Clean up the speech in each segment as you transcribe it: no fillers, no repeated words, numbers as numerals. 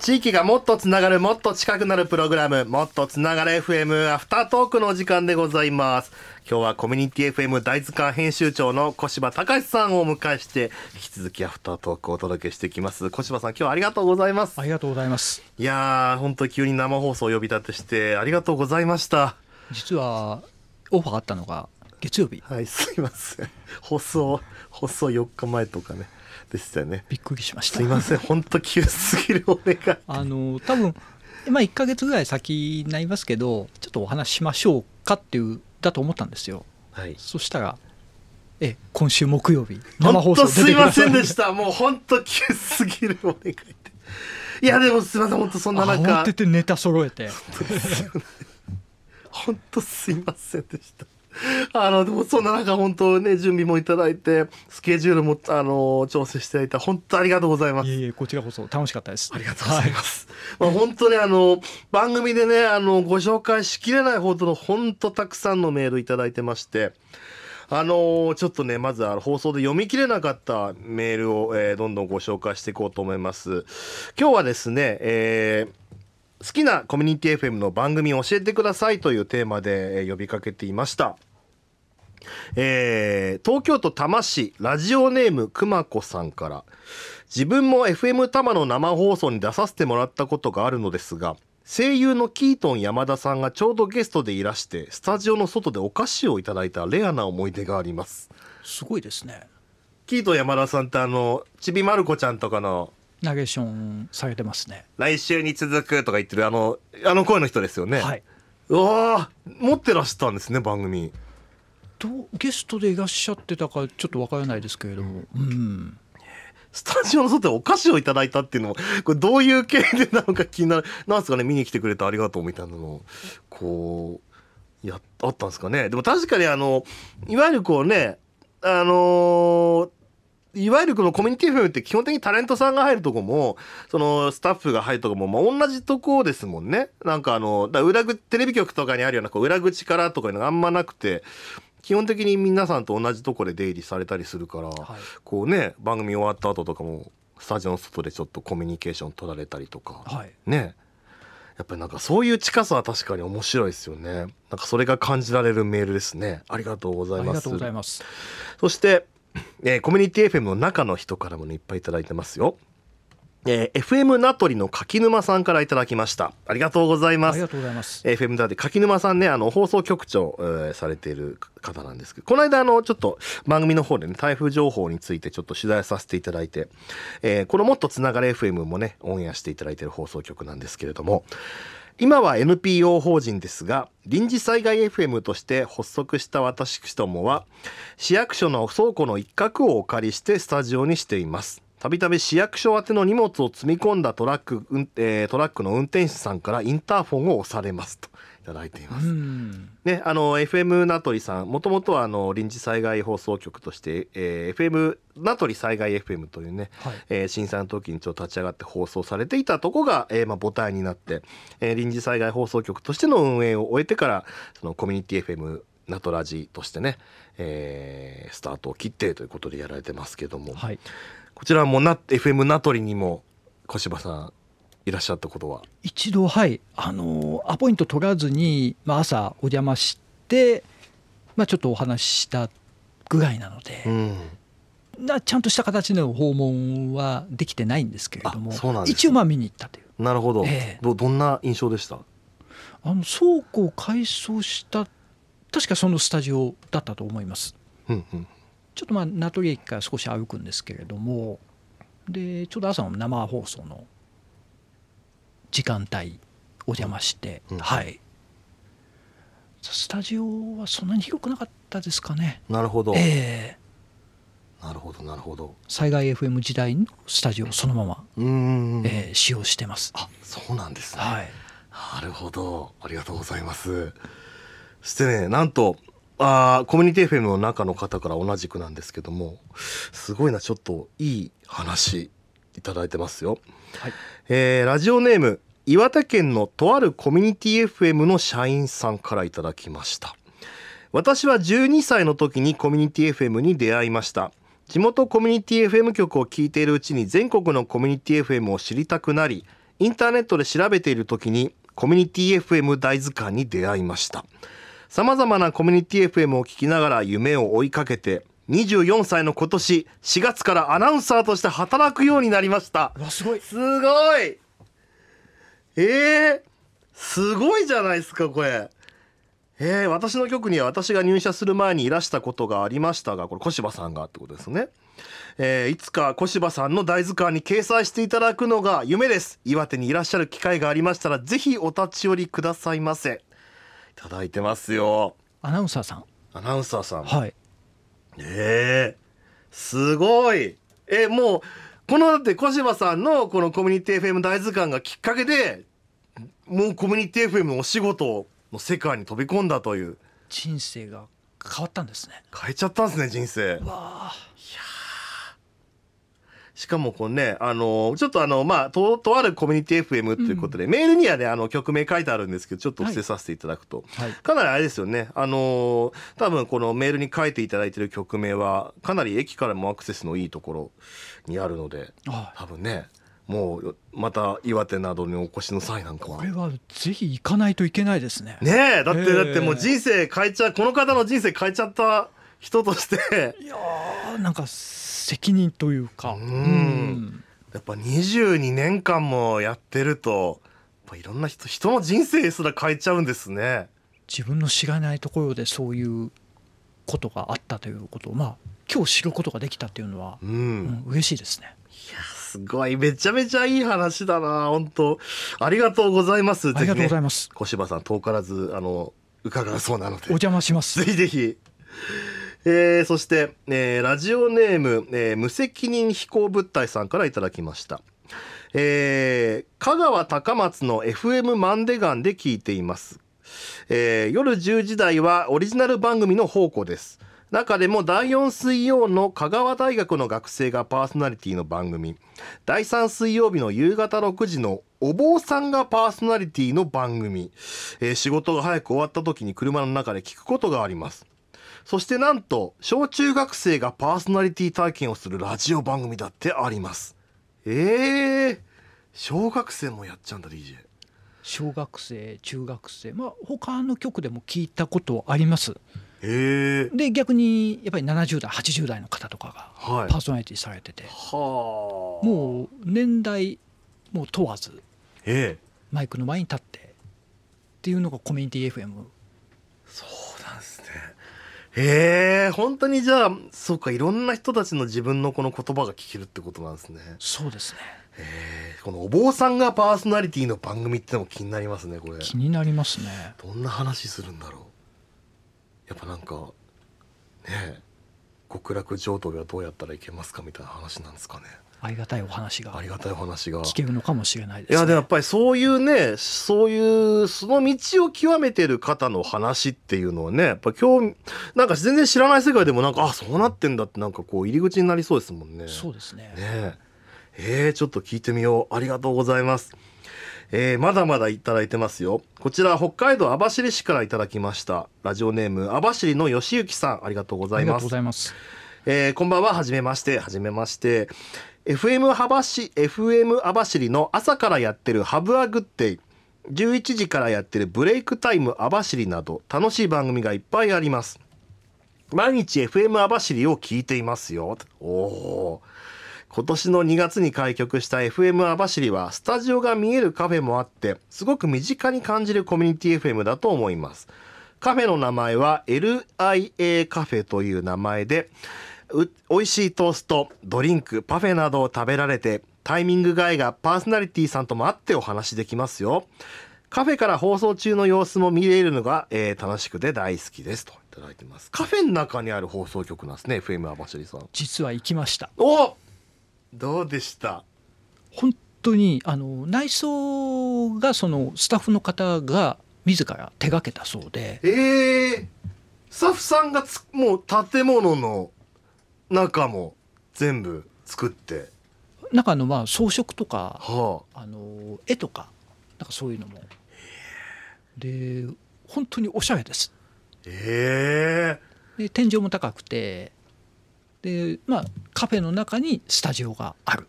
地域がもっとつながる、もっと近くなるプログラム、もっとつながる FM アフタートークのお時間でございます。今日はコミュニティ FM 大図鑑編集長の小柴隆さんをお迎えして、引き続きアフタートークをお届けしてきます。小柴さん、今日はありがとうございます。ありがとうございます。いやー、本当に急に生放送を呼び立てしてありがとうございました。実はオファーあったのが月曜日。はい、すいません。放送4日前とかねでしたね。びっくりしました。すいません、本当急すぎるお願い。多分今1ヶ月ぐらい先になりますけど、ちょっとお話しましょうかっていうだと思ったんですよ。はい。そしたら今週木曜日生放送出てください。本当すいませんでした。もう本当急すぎるお願いって。いやでもすいません、本当そんな中慌ててネタ揃えて。本当すいませんでした。でもそんな中本当ね、準備もいただいてスケジュールも調整していただいた、本当ありがとうございます。いえいえ、こちらこそ楽しかったです。ありがとうございます、はい。本当に番組でねご紹介しきれないほどの本当たくさんのメールいただいてまして、ちょっとね、まず放送で読み切れなかったメールを、どんどんご紹介していこうと思います。今日はですね、好きなコミュニティ FM の番組を教えてくださいというテーマで呼びかけていました。東京都多摩市ラジオネームくまこさんから。自分も FM 多摩の生放送に出させてもらったことがあるのですが、声優のキートン山田さんがちょうどゲストでいらして、スタジオの外でお菓子をいただいたレアな思い出があります。すごいですね。キートン山田さんってちびまる子ちゃんとかのナレーションされてますね。来週に続くとか言ってるあの声の人ですよね。はい。うわー、持ってらしたんですね、番組。ゲストでいらっしゃってたかちょっとわからないですけれども、うん、スタジオの外でお菓子をいただいたっていうのも、これどういう経緯なのか気になる。なんですかね、見に来てくれてありがとうみたいなのをこうあったんですかね。でも確かにいわゆるこうね、いわゆるこのコミュニティ FM って基本的にタレントさんが入るとこもそのスタッフが入るとこも、まあ、同じとこですもんね。なんかだ裏口テレビ局とかにあるようなこう裏口からとかいうのがあんまなくて、基本的に皆さんと同じとこで出入りされたりするから、はい、こうね、番組終わった後とかもスタジオの外でちょっとコミュニケーション取られたりとか、はい、ね、やっぱりなんかそういう近さは確かに面白いですよね。なんかそれが感じられるメールですね。ありがとうございます。ありがとうございます。そして、コミュニティ FM の中の人からもいっぱいいただいてますよ。FM 名取の柿沼さんからいただきました。ありがとうございます。 FM 名取柿沼さんね、放送局長、されている方なんですけど、この間ちょっと番組の方でね、台風情報についてちょっと取材させていただいて、このもっとつながれ FM もねオンエアしていただいている放送局なんですけれども、今は NPO 法人ですが、臨時災害 FM として発足した私どもは市役所の倉庫の一角をお借りしてスタジオにしています。たびたび市役所宛ての荷物を積み込んだトラックの運転手さんからインターフォンを押されますといただいています。ね、FM 名取さん、もともとは臨時災害放送局として、FM 名取災害 FM というね、はい、震災の時にちょっと立ち上がって放送されていたとこが、母体になって、臨時災害放送局としての運営を終えてから、そのコミュニティ FM 名取ラジとしてね、スタートを切ってということでやられてますけども、はい、こちらもFM 名取にも小柴さんいらっしゃったことは一度、はい、アポイント取らずに、まあ、朝お邪魔して、まあ、ちょっとお話ししたぐらいなので、うん、ちゃんとした形の訪問はできてないんですけれども、ね、一応まあ見に行ったという。なるほど、どんな印象でした？倉庫を改装した確かそのスタジオだったと思います。うんうん、ちょっと名取駅から少し歩くんですけれども、でちょうど朝の生放送の時間帯お邪魔して、うん、はい、スタジオはそんなに広くなかったですかね。なるほど、なるほどなるほど。災害 FM 時代のスタジオそのまま、使用してます。あ、そうなんですね、はい、なるほど、ありがとうございます。そしてね、なんとコミュニティ FM の中の方から同じくなんですけども、すごいな、ちょっといい話いただいてますよ。はい、ラジオネーム岩手県のとあるコミュニティ FM の社員さんからいただきました。私は12歳の時にコミュニティ FM に出会いました。地元コミュニティ FM 局を聞いているうちに全国のコミュニティ FM を知りたくなり、インターネットで調べている時にコミュニティ FM 大図鑑に出会いました。さまざまなコミュニティ FM を聞きながら夢を追いかけて、24歳の今年4月からアナウンサーとして働くようになりました。すごい、すごい、すごいじゃないですかこれ。私の局には私が入社する前にいらしたことがありましたが、これ小柴さんがってことですね。いつか小柴さんの大図鑑に掲載していただくのが夢です。岩手にいらっしゃる機会がありましたらぜひお立ち寄りくださいませ。いただいてますよ。アナウンサーさん、アナウンサーさん、はい。すごい。もうこのだって小柴さんのこのコミュニティ FM 大図鑑がきっかけで、もうコミュニティ FM のお仕事をの世界に飛び込んだという。人生が変わったんですね。変えちゃったんですね、人生。うわ、いや、しかもこのね、ちょっととあるコミュニティ FM ということで、メールにはね曲名書いてあるんですけど、ちょっと伏せさせていただくと、はい、かなりあれですよね、多分このメールに書いていただいている曲名はかなり駅からもアクセスのいいところにあるので、はい、多分ね、もうまた岩手などにお越しの際なんかはこれはぜひ行かないといけないですね。ねえ、だってもう人生変えちゃ、この方の人生変えちゃった人として、いやー、なんか責任というか、やっぱ22年間もやってると、やっぱいろんな人の人生すら変えちゃうんですね。自分の知らないところでそういうことがあったということを、今日知ることができたっていうのは、嬉しいですね。いや、すごい、めちゃめちゃいい話だな、本当ありがとうございます。ありがとうございます、ね、小柴さん遠からず伺うそうなのでお邪魔します。ぜひぜひ。そして、ラジオネーム、無責任飛行物体さんからいただきました。香川高松の FM マンデガンで聞いています。夜10時台はオリジナル番組の宝庫です。中でも第4水曜の香川大学の学生がパーソナリティの番組、第3水曜日の夕方6時のお坊さんがパーソナリティの番組、仕事が早く終わった時に車の中で聞くことがあります。そしてなんと小中学生がパーソナリティ体験をするラジオ番組だってあります。小学生もやっちゃうんだ DJ。 小学生、中学生、他の局でも聞いたことあります。で逆にやっぱり70代80代の方とかがパーソナリティされてて、もう年代も問わず、マイクの前に立ってっていうのがコミュニティ FM。 そうなんですね。本当に。じゃあそうか、いろんな人たちの自分のこの言葉が聞けるってことなんですね。そうですね。このお坊さんがパーソナリティの番組ってのも気になりますね。これ気になりますね。どんな話するんだろう。やっぱなんかね、極楽浄土ではどうやったらいけますかみたいな話なんですかね。ありがたいお話が聞けるのかもしれないですね。いや、でやっぱりそういうね、そういうその道を極めてる方の話っていうのはね、やっぱ今日なんか全然知らない世界でもなんか、そうなってんだって、なんかこう入り口になりそうですもんね。そうですね。ねえ、ちょっと聞いてみよう。ありがとうございます。まだまだいただいてますよ。こちら北海道網走市からいただきました。ラジオネーム網走の吉幸さん、ありがとうございます。ありがとうございます。こんばんは、はじめまして。はじめまして。 FM 網走の朝からやってるハブアグッデイ、11時からやってるブレイクタイム網走など楽しい番組がいっぱいあります。毎日 FM 網走を聞いていますよ。今年の2月に開局した FM 網走はスタジオが見えるカフェもあって、すごく身近に感じるコミュニティ FM だと思います。カフェの名前は LIA カフェという名前で、美味しいトースト、ドリンク、パフェなどを食べられて、タイミング外がパーソナリティさんとも会ってお話できますよ。カフェから放送中の様子も見れるのが、楽しくて大好きですといただいてます。カフェの中にある放送局なんですね、 FM 網走さん。実は行きました。どうでした？本当に内装がそのスタッフの方が自ら手掛けたそうで、スタッフさんがもう建物の中も全部作って、中の装飾とか、絵とか、なんかそういうのも、で本当におしゃれです。で天井も高くて、でカフェの中にスタジオがある。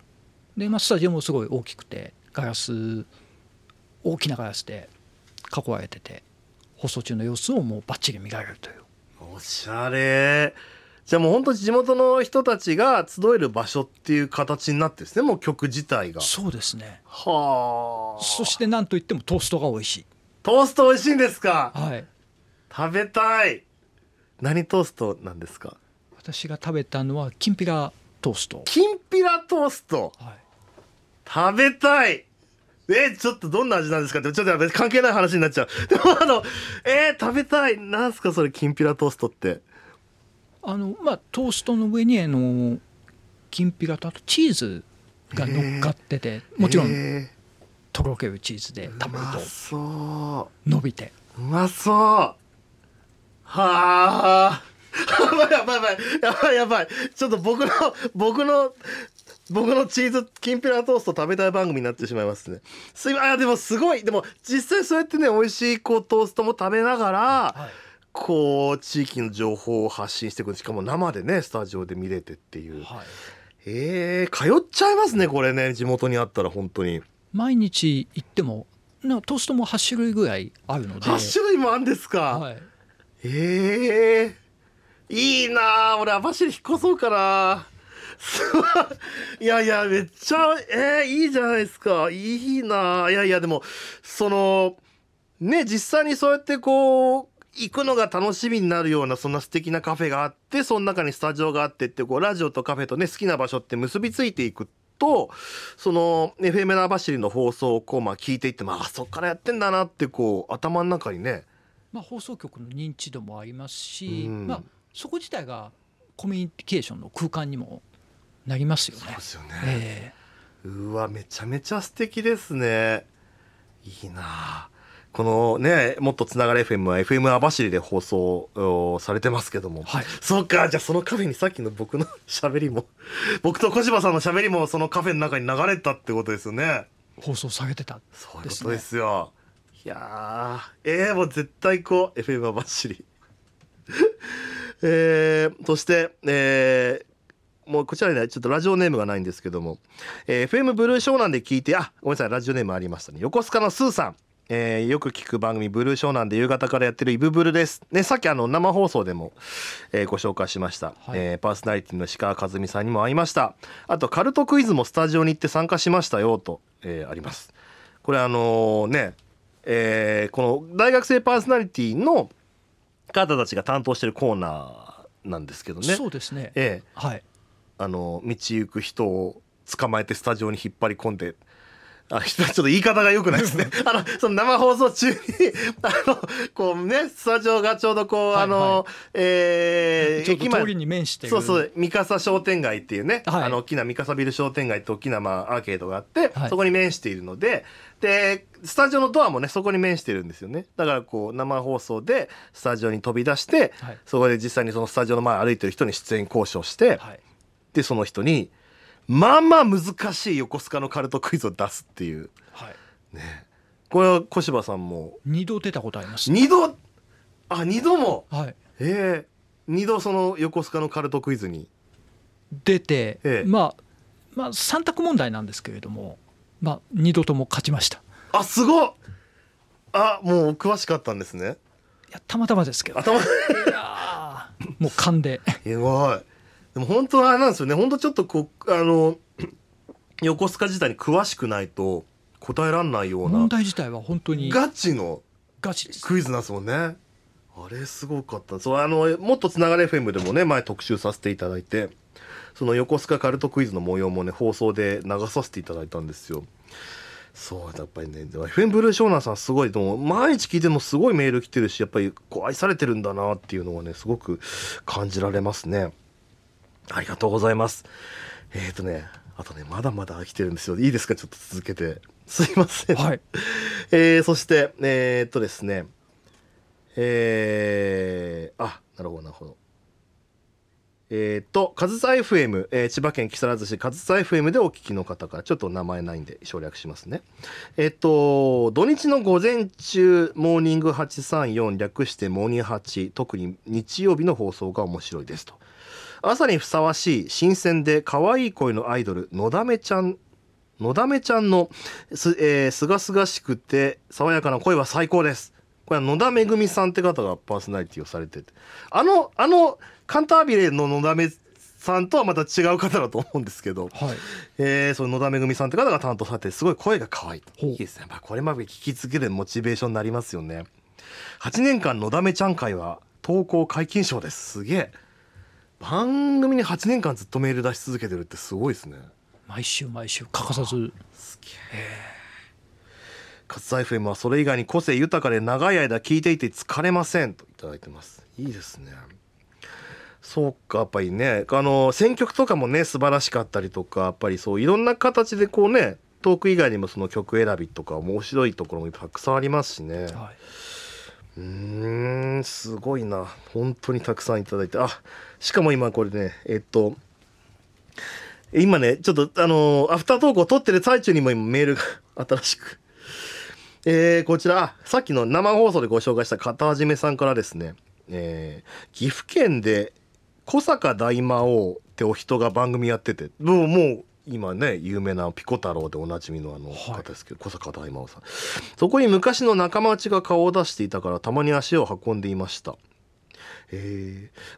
でスタジオもすごい大きくて、ガラス、大きなガラスで囲われてて、放送中の様子をもうバッチリ見られるという。おしゃれ。じゃあもう本当に地元の人たちが集える場所っていう形になってですね、もう曲自体が。そうですね。はあ。そしてなんといってもトーストが美味しい。トースト美味しいんですか。はい。食べたい。何トーストなんですか。私が食べたのはきんぴらトースト。きんぴらトースト。はい。食べたい。ちょっとどんな味なんですかって、ちょっと関係ない話になっちゃう。でも食べたい。なんすかそれ、きんぴらトーストって。トーストの上にきんぴらとあとチーズが乗っかってて、もちろんとろけるチーズで食べると伸びてうまそう。はあやばい。ちょっと僕のチーズきんぴらトースト食べたい番組になってしまいますね。でもすごい。でも実際そうやってね、美味しいトーストも食べながら、はい、こう地域の情報を発信していく。しかも生でねスタジオで見れてっていう、はい、通っちゃいますねこれね。地元にあったら本当に毎日行ってもな。トーストも8種類ぐらいあるので。8種類もあるんですか。はい、いいな。俺網走引っ越そうかな。いやめっちゃいいじゃないですか。いいな。でもそのね、実際にそうやってこう行くのが楽しみになるような、そんな素敵なカフェがあって、その中にスタジオがあってって、こうラジオとカフェとね、好きな場所って結びついていくと、その FM の網走の放送をこう聞いていって、そっからやってんだなってこう頭の中にね、放送局の認知度もありますし、そこ自体がコミュニケーションの空間にもなりますよね。そうですよね、うわめちゃめちゃ素敵ですね。いいな。このね、もっとつながる FM は FM 網走で放送されてますけども、はい、そうか。じゃあそのカフェにさっきの僕の喋りも、僕と小柴さんの喋りもそのカフェの中に流れたってことですよね。放送されてた、ね、そういうことですよ。いやもう絶対こう FM 網走そしてもうこちらにはちょっとラジオネームがないんですけども、FM ブルー湘南で聞いて、ごめんなさい、ラジオネームありましたね。横須賀のスーさん、よく聞く番組ブルー湘南で夕方からやってるイブブルです、ね、さっき生放送でも、ご紹介しました、はい、パーソナリティの石川和美さんにも会いました。あとカルトクイズもスタジオに行って参加しましたよと、あります。これこの大学生パーソナリティの方たちが担当してるコーナーなんですけどね。そうですね、はい、道行く人を捕まえてスタジオに引っ張り込んで、ちょっと言い方が良くないですね。その生放送中にこうね、スタジオがちょうどこう、はいはい、ちょっと通りに面してる、そうそう、三笠商店街っていうね、はい、大きな三笠ビル商店街って大きなアーケードがあって、はい、そこに面しているので、でスタジオのドアもねそこに面してるんですよね。だからこう生放送でスタジオに飛び出して、はい、そこで実際にそのスタジオの前歩いてる人に出演交渉して、はい、でその人に難しい横須賀のカルトクイズを出すっていう、はいね、これは小柴さんも2度出たことあります。2度も、はい、2度その横須賀のカルトクイズに出て、3択問題なんですけれども、2度とも勝ちました。すごっ。もう詳しかったんですね。いやたまたまですけど、もう勘で。すごい。でも本当はなんですよね。本当ちょっとこう横須賀自体に詳しくないと答えられないような問題自体は本当にガチですクイズなんですもんね。あれすごかった。そう、もっとつながれ FM でもね、前特集させていただいて、その横須賀カルトクイズの模様もね放送で流させていただいたんですよ。そうやっぱりね、FM ブルー湘南さんすごい。でも毎日聞いてもすごいメール来てるし、やっぱりこう愛されてるんだなっていうのはねすごく感じられますね。ありがとうございます。あとねまだまだ飽きてるんですよ。いいですかちょっと続けて、すいません、はい。そしてですね、なるほどかずさ FM、千葉県木更津市かずさ FM でお聞きの方から、ちょっと名前ないんで省略しますね。土日の午前中モーニング834、略してモーニング8、特に日曜日の放送が面白いですと。朝にふさわしい新鮮で可愛い声のアイドルのだめちゃんのだめちゃんのすがすがしくて爽やかな声は最高です。これは野田めぐみさんって方がパーソナリティをされてて、あのカンタービレののだめさんとはまた違う方だと思うんですけど、はい、その野田めぐみさんって方が担当されて、すごい声が可愛い。いいですね。まあ、これまで聞き続けるモチベーションになりますよね。8年間のだめちゃん会は投稿解禁賞です。すげえ。番組に8年間ずっとメール出し続けてるってすごいですね。毎週毎週欠かさず。すげえ。カツサイフMはそれ以外に個性豊かで長い間聞いていて疲れませんといただいてます。いいですね。そうか、やっぱりね、選曲とかもね素晴らしかったりとか、やっぱりそういろんな形でこうね、トーク以外にもその曲選びとか面白いところもたくさんありますしね、はい、すごいな。本当にたくさんいただいて、あ、しかも今これね、今ねちょっとアフタートークを撮ってる最中にも今メールが新しく、こちらさっきの生放送でご紹介した片はじめさんからですね、岐阜県で小坂大魔王ってお人が番組やってて、もう今ね有名なピコ太郎でおなじみのあの方ですけど、はい、小坂大魔王さん、そこに昔の仲間内が顔を出していたからたまに足を運んでいました。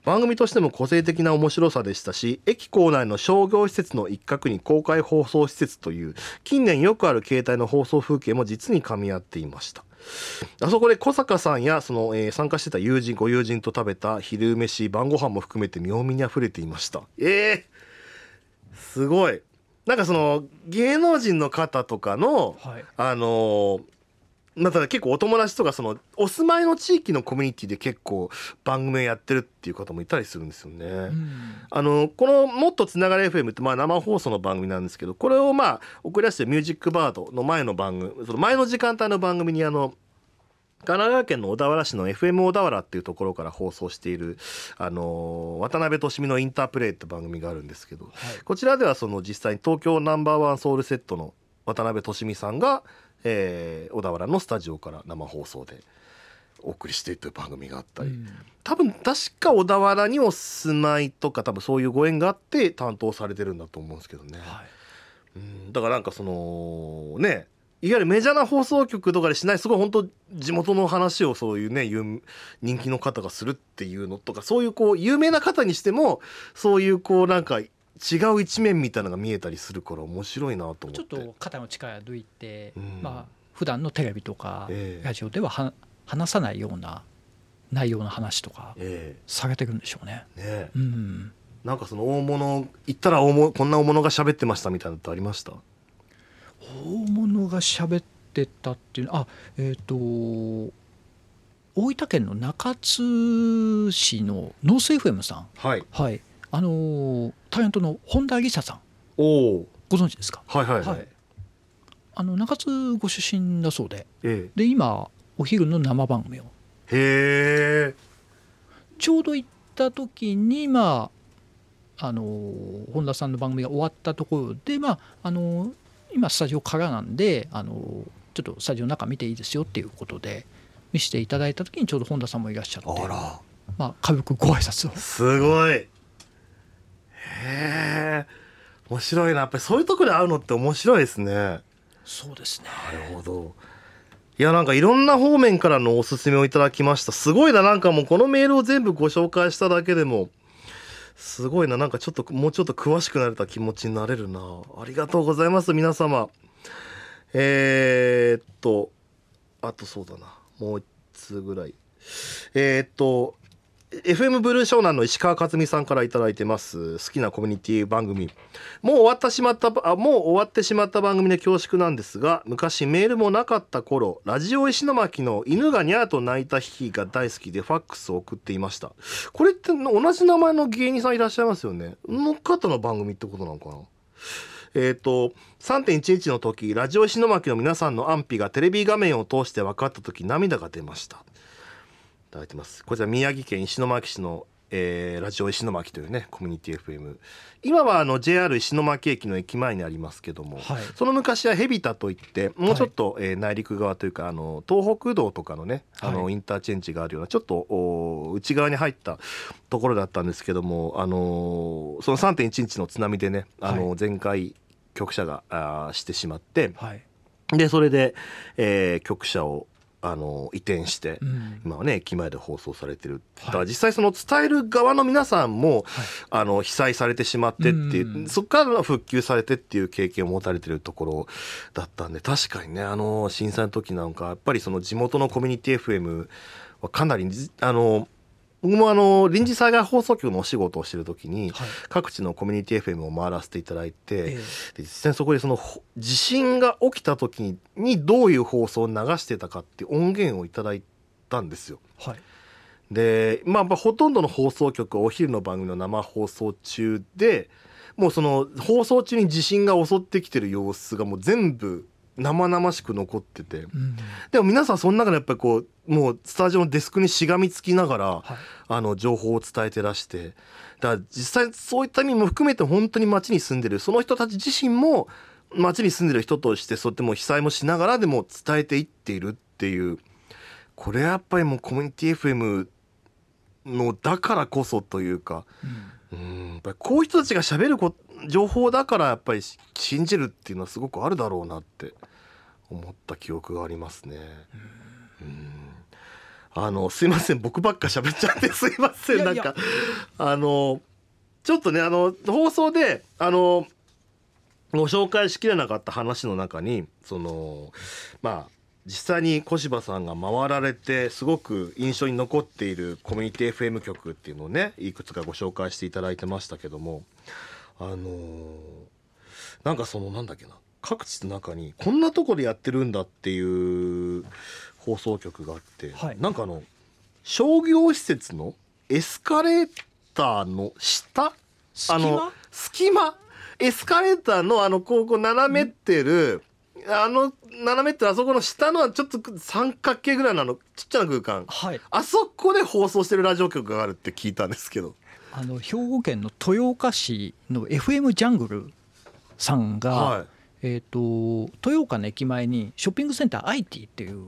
番組としても個性的な面白さでしたし、駅構内の商業施設の一角に公開放送施設という近年よくある形態の放送風景も実にかみ合っていました。あそこで小坂さんやその、参加してたご友人と食べた昼飯、晩ご飯も含めて妙味にあふれていました。すごい。なんかその芸能人の方とかの、はい、だから結構お友達とかそのお住まいの地域のコミュニティで結構番組やってるっていう方もいたりするんですよね、うん、このもっとつながれ FM ってまあ生放送の番組なんですけど、これをまあ送り出してミュージックバードの前の番組、その前の時間帯の番組に神奈川県の小田原市の FM 小田原っていうところから放送している、渡辺俊美のインタープレイって番組があるんですけど、はい、こちらではその実際に東京No.1ソウルセットの渡辺俊美さんが小田原のスタジオから生放送でお送りしているという番組があったり、うん、多分確か小田原にお住まいとか多分そういうご縁があって担当されてるんだと思うんですけどね、はい、だからなんかそのね、いわゆるメジャーな放送局とかでしないすごい本当地元の話をそういうね人気の方がするっていうのとか、そういうこう有名な方にしてもそういうこうなんか違う一面みたいなのが見えたりするから面白いなと思って、ちょっと肩の力を抜いて、うん、まあ、普段のテレビとかラジオでは話さないような内容の話とかされてるんでしょうね、うん、なんかその大物言ったらこんな大物が喋ってましたみたいなのってありました？大物が喋ってたっていうのは大分県の中津市のノース FM さん、はい、はい、タレントの本田理沙さん、お、ご存知ですか？はいはいはい、はい、中津ご出身だそうで、で今お昼の生番組を、へえ、ちょうど行った時にまあ本田さんの番組が終わったところで、まあ今スタジオからなんでちょっとスタジオの中見ていいですよっていうことで見せていただいた時にちょうど本田さんもいらっしゃって、あら、まあ、軽くご挨拶を。すごい。へえ、面白いな。やっぱりそういうとこで会うのって面白いですね。そうですね。なるほど。いや、なんかいろんな方面からのおすすめをいただきました。すごいな。なんかもうこのメールを全部ご紹介しただけでもすごいな。なんかちょっともうちょっと詳しくなれた気持ちになれるな。ありがとうございます皆様。あとそうだな、もう1通ぐらいFM ブルー湘南の石川克美さんからいただいてます。好きなコミュニティ番組、もう終わってしまった番組で恐縮なんですが、昔メールもなかった頃、ラジオ石巻の犬がニャーと鳴いた日が大好きでファックスを送っていました。これって同じ名前の芸人さんいらっしゃいますよね。の方の番組ってことなのかな。3.11 の時、ラジオ石巻の皆さんの安否がテレビ画面を通して分かった時、涙が出ました。いただいてます。こちら宮城県石巻市の、ラジオ石巻というねコミュニティ FM、 今はJR 石巻駅の駅前にありますけども、はい、その昔はヘビタといってもうちょっと、はい、内陸側というか東北道とかのねインターチェンジがあるようなちょっと内側に入ったところだったんですけども、その 3.1 インチの津波でね前回局者がしてしまって、はい、でそれで、局者を移転して、うん、今はね駅前で放送されてる、はい、だから実際その伝える側の皆さんも、はい、被災されてしまってっていう、うん、そこから復旧されてっていう経験を持たれてるところだったんで、確かにね震災の時なんかやっぱりその地元のコミュニティ FM はかなり僕も臨時災害放送局のお仕事をしているときに、はい、各地のコミュニティ FM を回らせていただいて、で実際にそこでその地震が起きたときにどういう放送を流してたかって音源をいただいたんですよ、はい、で、まあ、ほとんどの放送局はお昼の番組の生放送中でもうその放送中に地震が襲ってきてる様子がもう全部生々しく残ってて、うん、でも皆さんその中でやっぱりこうもうスタジオのデスクにしがみつきながら、はい、情報を伝えてらして、だから実際そういった意味も含めて本当に街に住んでるその人たち自身も街に住んでる人としてそうやってもう被災もしながらでも伝えていっているっていう、これはやっぱりもうコミュニティ FM のだからこそというか、うん、やっぱりこういう人たちが喋る情報だからやっぱり信じるっていうのはすごくあるだろうなって思った記憶がありますね。うん、すいません僕ばっか喋っちゃってすいません。いやいやなんかちょっとね放送でご紹介しきれなかった話の中にそのまあ実際に小柴さんが回られてすごく印象に残っているコミュニティ FM 局っていうのをねいくつかご紹介していただいてましたけども、なんかそのなんだっけな各地の中にこんなとこでやってるんだっていう放送局があって、はい、なんか商業施設のエスカレーターの下隙間エスカレーターのこう斜めってる斜めってあそこの下のちょっと三角形ぐらいのちっちゃな空間、はい、あそこで放送してるラジオ局があるって聞いたんですけど、兵庫県の豊岡市の FM ジャングルさんが、はい、豊岡の駅前にショッピングセンター IT っていう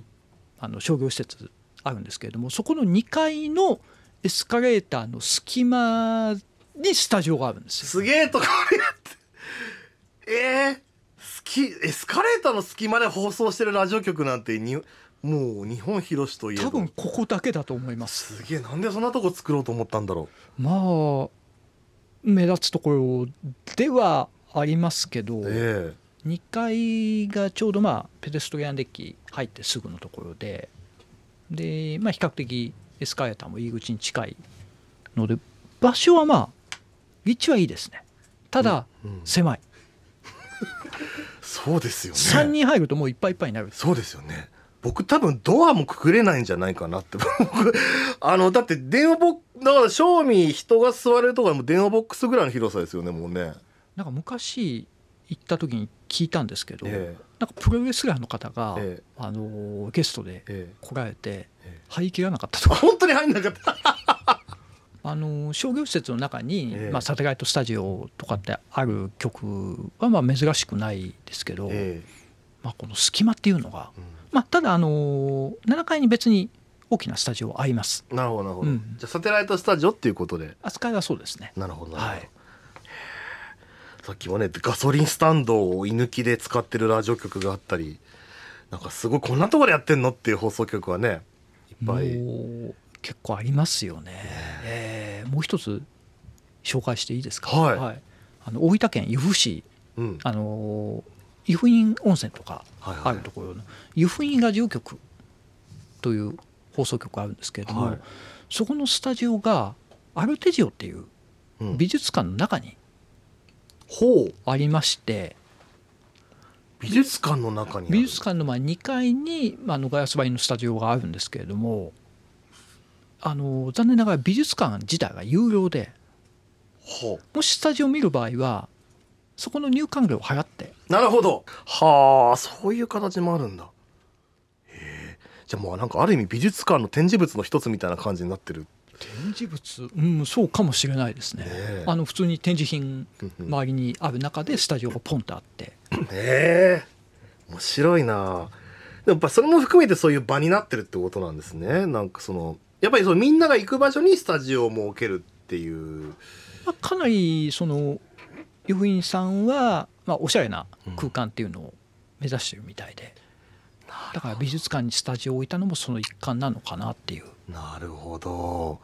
商業施設あるんですけれども、そこの2階のエスカレーターの隙間にスタジオがあるんですよ。すげえところやってエスカレーターの隙間で放送してるラジオ局なんてもう日本広しといえば多分ここだけだと思います。すげえなんでそんなとこ作ろうと思ったんだろう。まあ目立つところではありますけど、2階がちょうどまあペデストリアンデッキ入ってすぐのところで、でまあ比較的エスカレーターも入り口に近いので場所はまあ立地はいいですね。ただ狭い、そうですよね。3人入るともういっぱいいっぱいになる。そうですよね。僕多分ドアもくくれないんじゃないかなってだって電話ボックスだから正味人が座れるところも電話ボックスぐらいの広さですよね。もうねなんか昔行った時に聞いたんですけど、なんかプロレスラーの方が、ゲストで来られて、入りきらなかったとか本当に入んなかった商業施設の中に、サテライトスタジオとかってある局はまあ珍しくないですけど、この隙間っていうのが、ただ7階に別に大きなスタジオはあります。なるほどなるほど、うん、じゃあサテライトスタジオっていうことで扱いはそうですね。なるほどなるほど、はい、さっきもねガソリンスタンドを居抜きで使ってるラジオ局があったり、なんかすごいこんなところでやってんのっていう放送局はねいっぱいもう結構ありますよね。もう一つ紹介していいですか。はいはい、大分県由布市、うん、湯布院温泉とかあるところの、湯布院ラジオ局という放送局があるんですけれども、はい、そこのスタジオがアルテジオっていう美術館の中に、ありまして、美術館の中に美術館の2階にガラス張りのスタジオがあるんですけれども、残念ながら美術館自体が有料で、もしスタジオ見る場合はそこの入館料を払って。なるほど、はあそういう形もあるんだ。じゃあもうなんかある意味美術館の展示物の一つみたいな感じになってる。展示物、うん、そうかもしれないですね。普通に展示品周りにある中でスタジオがポンとあって面白いな。でもやっぱそれも含めてそういう場になってるってことなんですね。なんかやっぱりみんなが行く場所にスタジオを設けるっていう、かなり湯布院さんはまあ、おしゃれな空間っていうのを目指してるみたいで、うん、だから美術館にスタジオを置いたのもその一環なのかなっていう。なるほど、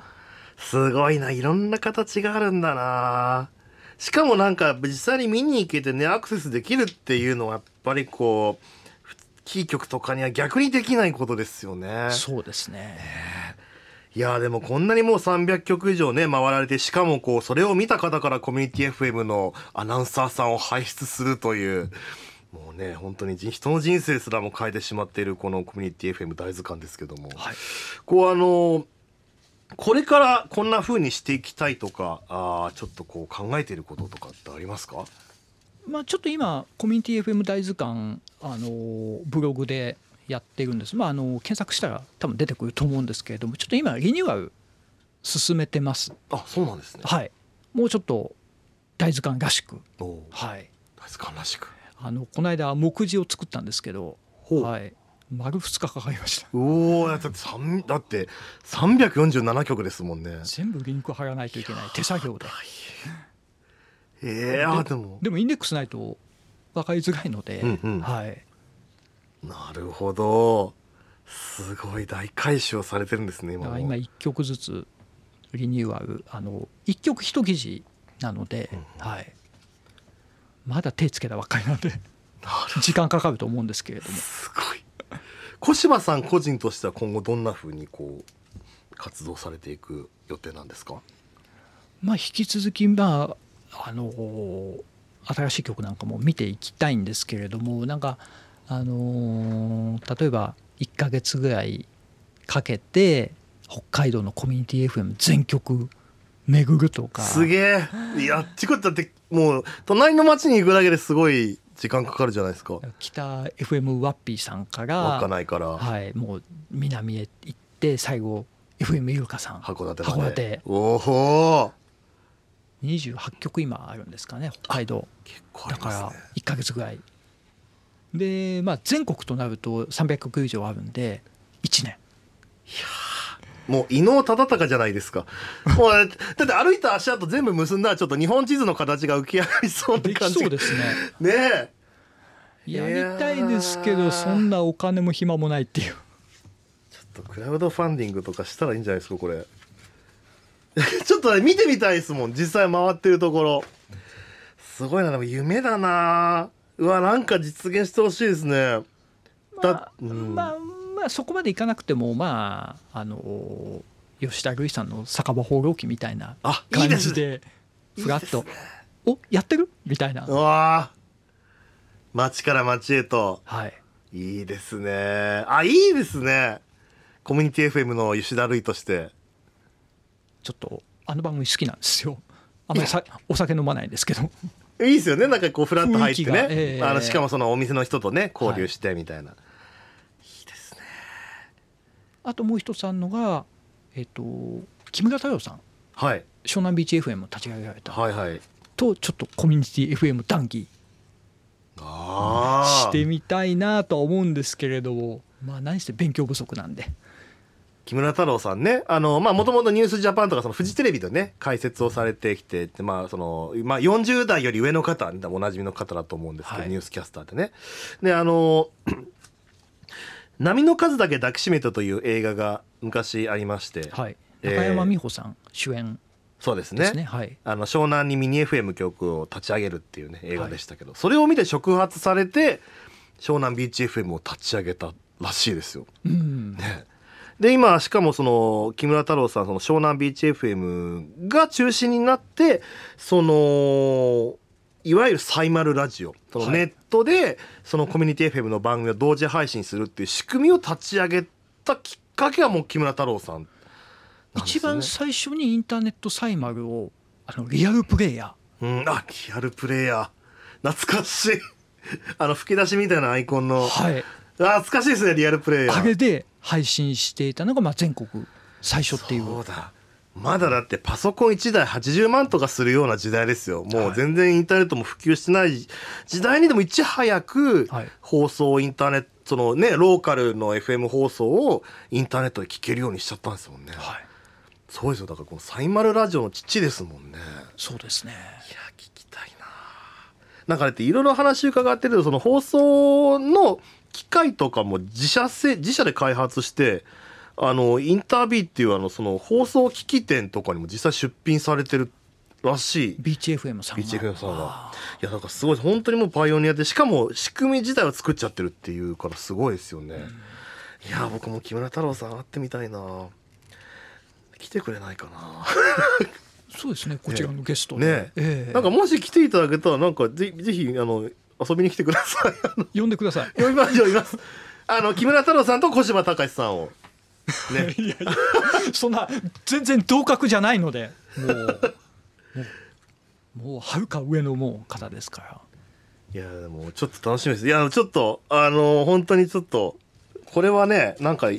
すごいな、いろんな形があるんだな。しかもなんか実際に見に行けてね、アクセスできるっていうのはやっぱりこうキー局とかには逆にできないことですよね。そうですね。いやでもこんなにもう300曲以上ね回られて、しかもこうそれを見た方からコミュニティ FM のアナウンサーさんを輩出するという、もうね本当に人の人生すらも変えてしまっているこのコミュニティ FM 大図鑑ですけども、はい、こうこれからこんな風にしていきたいとか、ちょっとこう考えていることとかってありますか？まあ、ちょっと今コミュニティ FM 大図鑑ブログでやってるんです、まあ、検索したら多分出てくると思うんですけれども、ちょっと今リニューアル進めてます。あ、そうなんですね。はい、もうちょっと大図鑑らしく、はい、大図鑑らしくこの間目次を作ったんですけど、はい、丸2日かかりました。おお、だって347曲ですもんね。全部リンク貼らないといけない手作業で。でもインデックスないと分かりづらいので、うんうん、はい、なるほど、すごい大改修をされてるんですね。今1曲ずつリニューアル、1曲1記事なので、うんうん、はい、まだ手つけたばっかりなので時間かかると思うんですけれども。すごい。小柴さん個人としては今後どんな風にこう活動されていく予定なんですか？まあ、引き続き、まあ新しい曲なんかも見ていきたいんですけれども、なんか、例えば1ヶ月ぐらいかけて北海道のコミュニティ FM 全曲巡るとか。すげえ。いや、ちこっちだってもう隣の町に行くだけですごい時間かかるじゃないですか。北 FM ワッピーさんから稚内から、はい、もう南へ行って最後 FM イルカさん函館まで。函館。おほー。28曲今あるんですかね、北海道。結構ありますね。だから1ヶ月ぐらいで、まあ、全国となると300曲以上あるんで1年。いやもう伊能忠敬じゃないですか。もうだって歩いた足跡全部結んだらちょっと日本地図の形が浮き上がりそうな感じ。そうですね。ねえ、やりたいですけどそんなお金も暇もないっていう。ちょっとクラウドファンディングとかしたらいいんじゃないですかこれ。ちょっと見てみたいですもん、実際回ってるところ。すごいな、でも夢だな。うわ、なんか実現してほしいですね。まあそこまでいかなくても、まあ吉田類さんの酒場放浪記みたいな感じでふらっと「おやってる?」みたいな。うわ、街から街へと。はい、いいですね。あ、いいですね。コミュニティ FM の吉田類として。ちょっとあの番組好きなんですよ。あんまりお酒飲まないんですけどいいですよね、なんかこうフラッと入ってね、しかもそのお店の人とね交流してみたいな、はい、いいですね。あともう一つあるのが、木村太郎さん、はい、湘南ビーチ FM を立ち上げられた、はいはい、とちょっとコミュニティ FM 談義してみたいなとは思うんですけれど、まあ何して勉強不足なんで。木村太郎さんね、もともとニュースジャパンとかそのフジテレビでね解説をされてきて、40代より上の方おなじみの方だと思うんですけど、はい、ニュースキャスターでね。で波の数だけ抱きしめてという映画が昔ありまして、はい、中山美穂さん主演。そうですね。はい、湘南にミニ FM 局を立ち上げるっていうね映画でしたけど、はい、それを見て触発されて湘南ビーチ FM を立ち上げたらしいですよ。うんね。で今しかもその木村太郎さん、その湘南ビーチ FM が中心になってそのいわゆるサイマルラジオ、そのネットでそのコミュニティ FM の番組を同時配信するっていう仕組みを立ち上げたきっかけはもう木村太郎さんなんですよね。一番最初にインターネットサイマルをリアルプレイヤー、うん、あ、リアルプレイヤー懐かしい吹き出しみたいなアイコンの、はい、懐かしいですね。リアルプレイヤーあれで配信していたのが、まあ全国最初っていう。そうだ、まだだってパソコン1台80万とかするような時代ですよ。もう全然インターネットも普及してない時代にでもいち早く放送インターネット、そのねローカルの FM 放送をインターネットで聞けるようにしちゃったんですもんね。はい、そうですよ。だからこのサイマルラジオの父ですもんね。そうですね。いや聞きたいな。なんかねっていろいろ話伺ってると、その放送の機械とかも自社で開発して、インタービーっていうその放送機器店とかにも実際出品されてるらしい。BHFM さんが。BHFM さんが。いやなんかすごい本当にもうパイオニアで、しかも仕組み自体を作っちゃってるっていうからすごいですよね。うん、いや僕も木村太郎さん会ってみたいな。来てくれないかな。そうですね、こちらのゲストね、なんかもし来ていただけたらなんかぜひ遊びに来てください。呼んでください。呼びましょう。呼びます。木村太郎さんと小島隆史さんを。ね、いやいやそんな全然同格じゃないので、もうはるか上のもう方ですから。いやでもちょっと楽しみです。いやちょっと本当にちょっとこれはね、なんか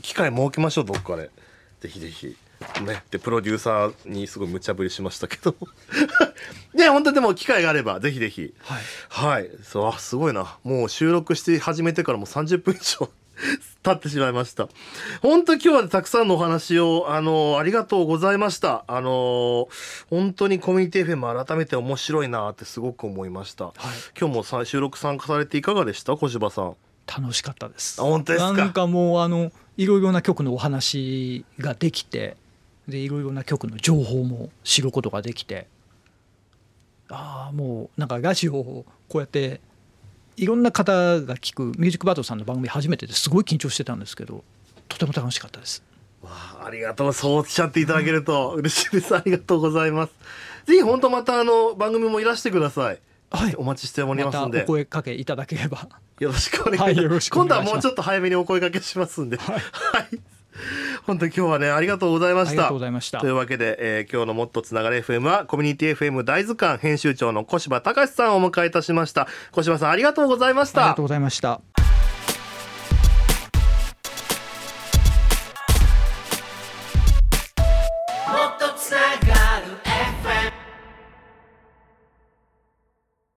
機会設けましょう、どっかでぜひぜひね。でプロデューサーにすごい無茶ぶりしましたけどね、本当にでも機会があればぜひぜひ、はい、はい、そうすごいな、もう収録して始めてからもう30分以上経ってしまいました。本当に今日はたくさんのお話をありがとうございました。本当にコミュニティ FM 改めて面白いなってすごく思いました、はい、今日も収録参加されていかがでした？小柴さん楽しかったです。本当ですか？なんかもういろいろな局のお話ができて、でいろいろな局の情報も知ることができて、もうなんかラジオをこうやっていろんな方が聞くミュージックバードさんの番組初めてですごい緊張してたんですけど、とても楽しかったです。ありがとう。そうおっしゃっていただけると嬉しいです。ありがとうございます。ぜひ本当また番組もいらしてください、はい、お待ちしておりますので、またお声かけいただければよろしくお願いします。今度はもうちょっと早めにお声かけしますんで、はい本当に今日はねありがとうございました。ありがとうございました。というわけで、今日のもっとつながれ FM はコミュニティ FM 大図鑑編集長の小柴隆史さんをお迎えいたしました。小柴さんありがとうございました。ありがとうございました。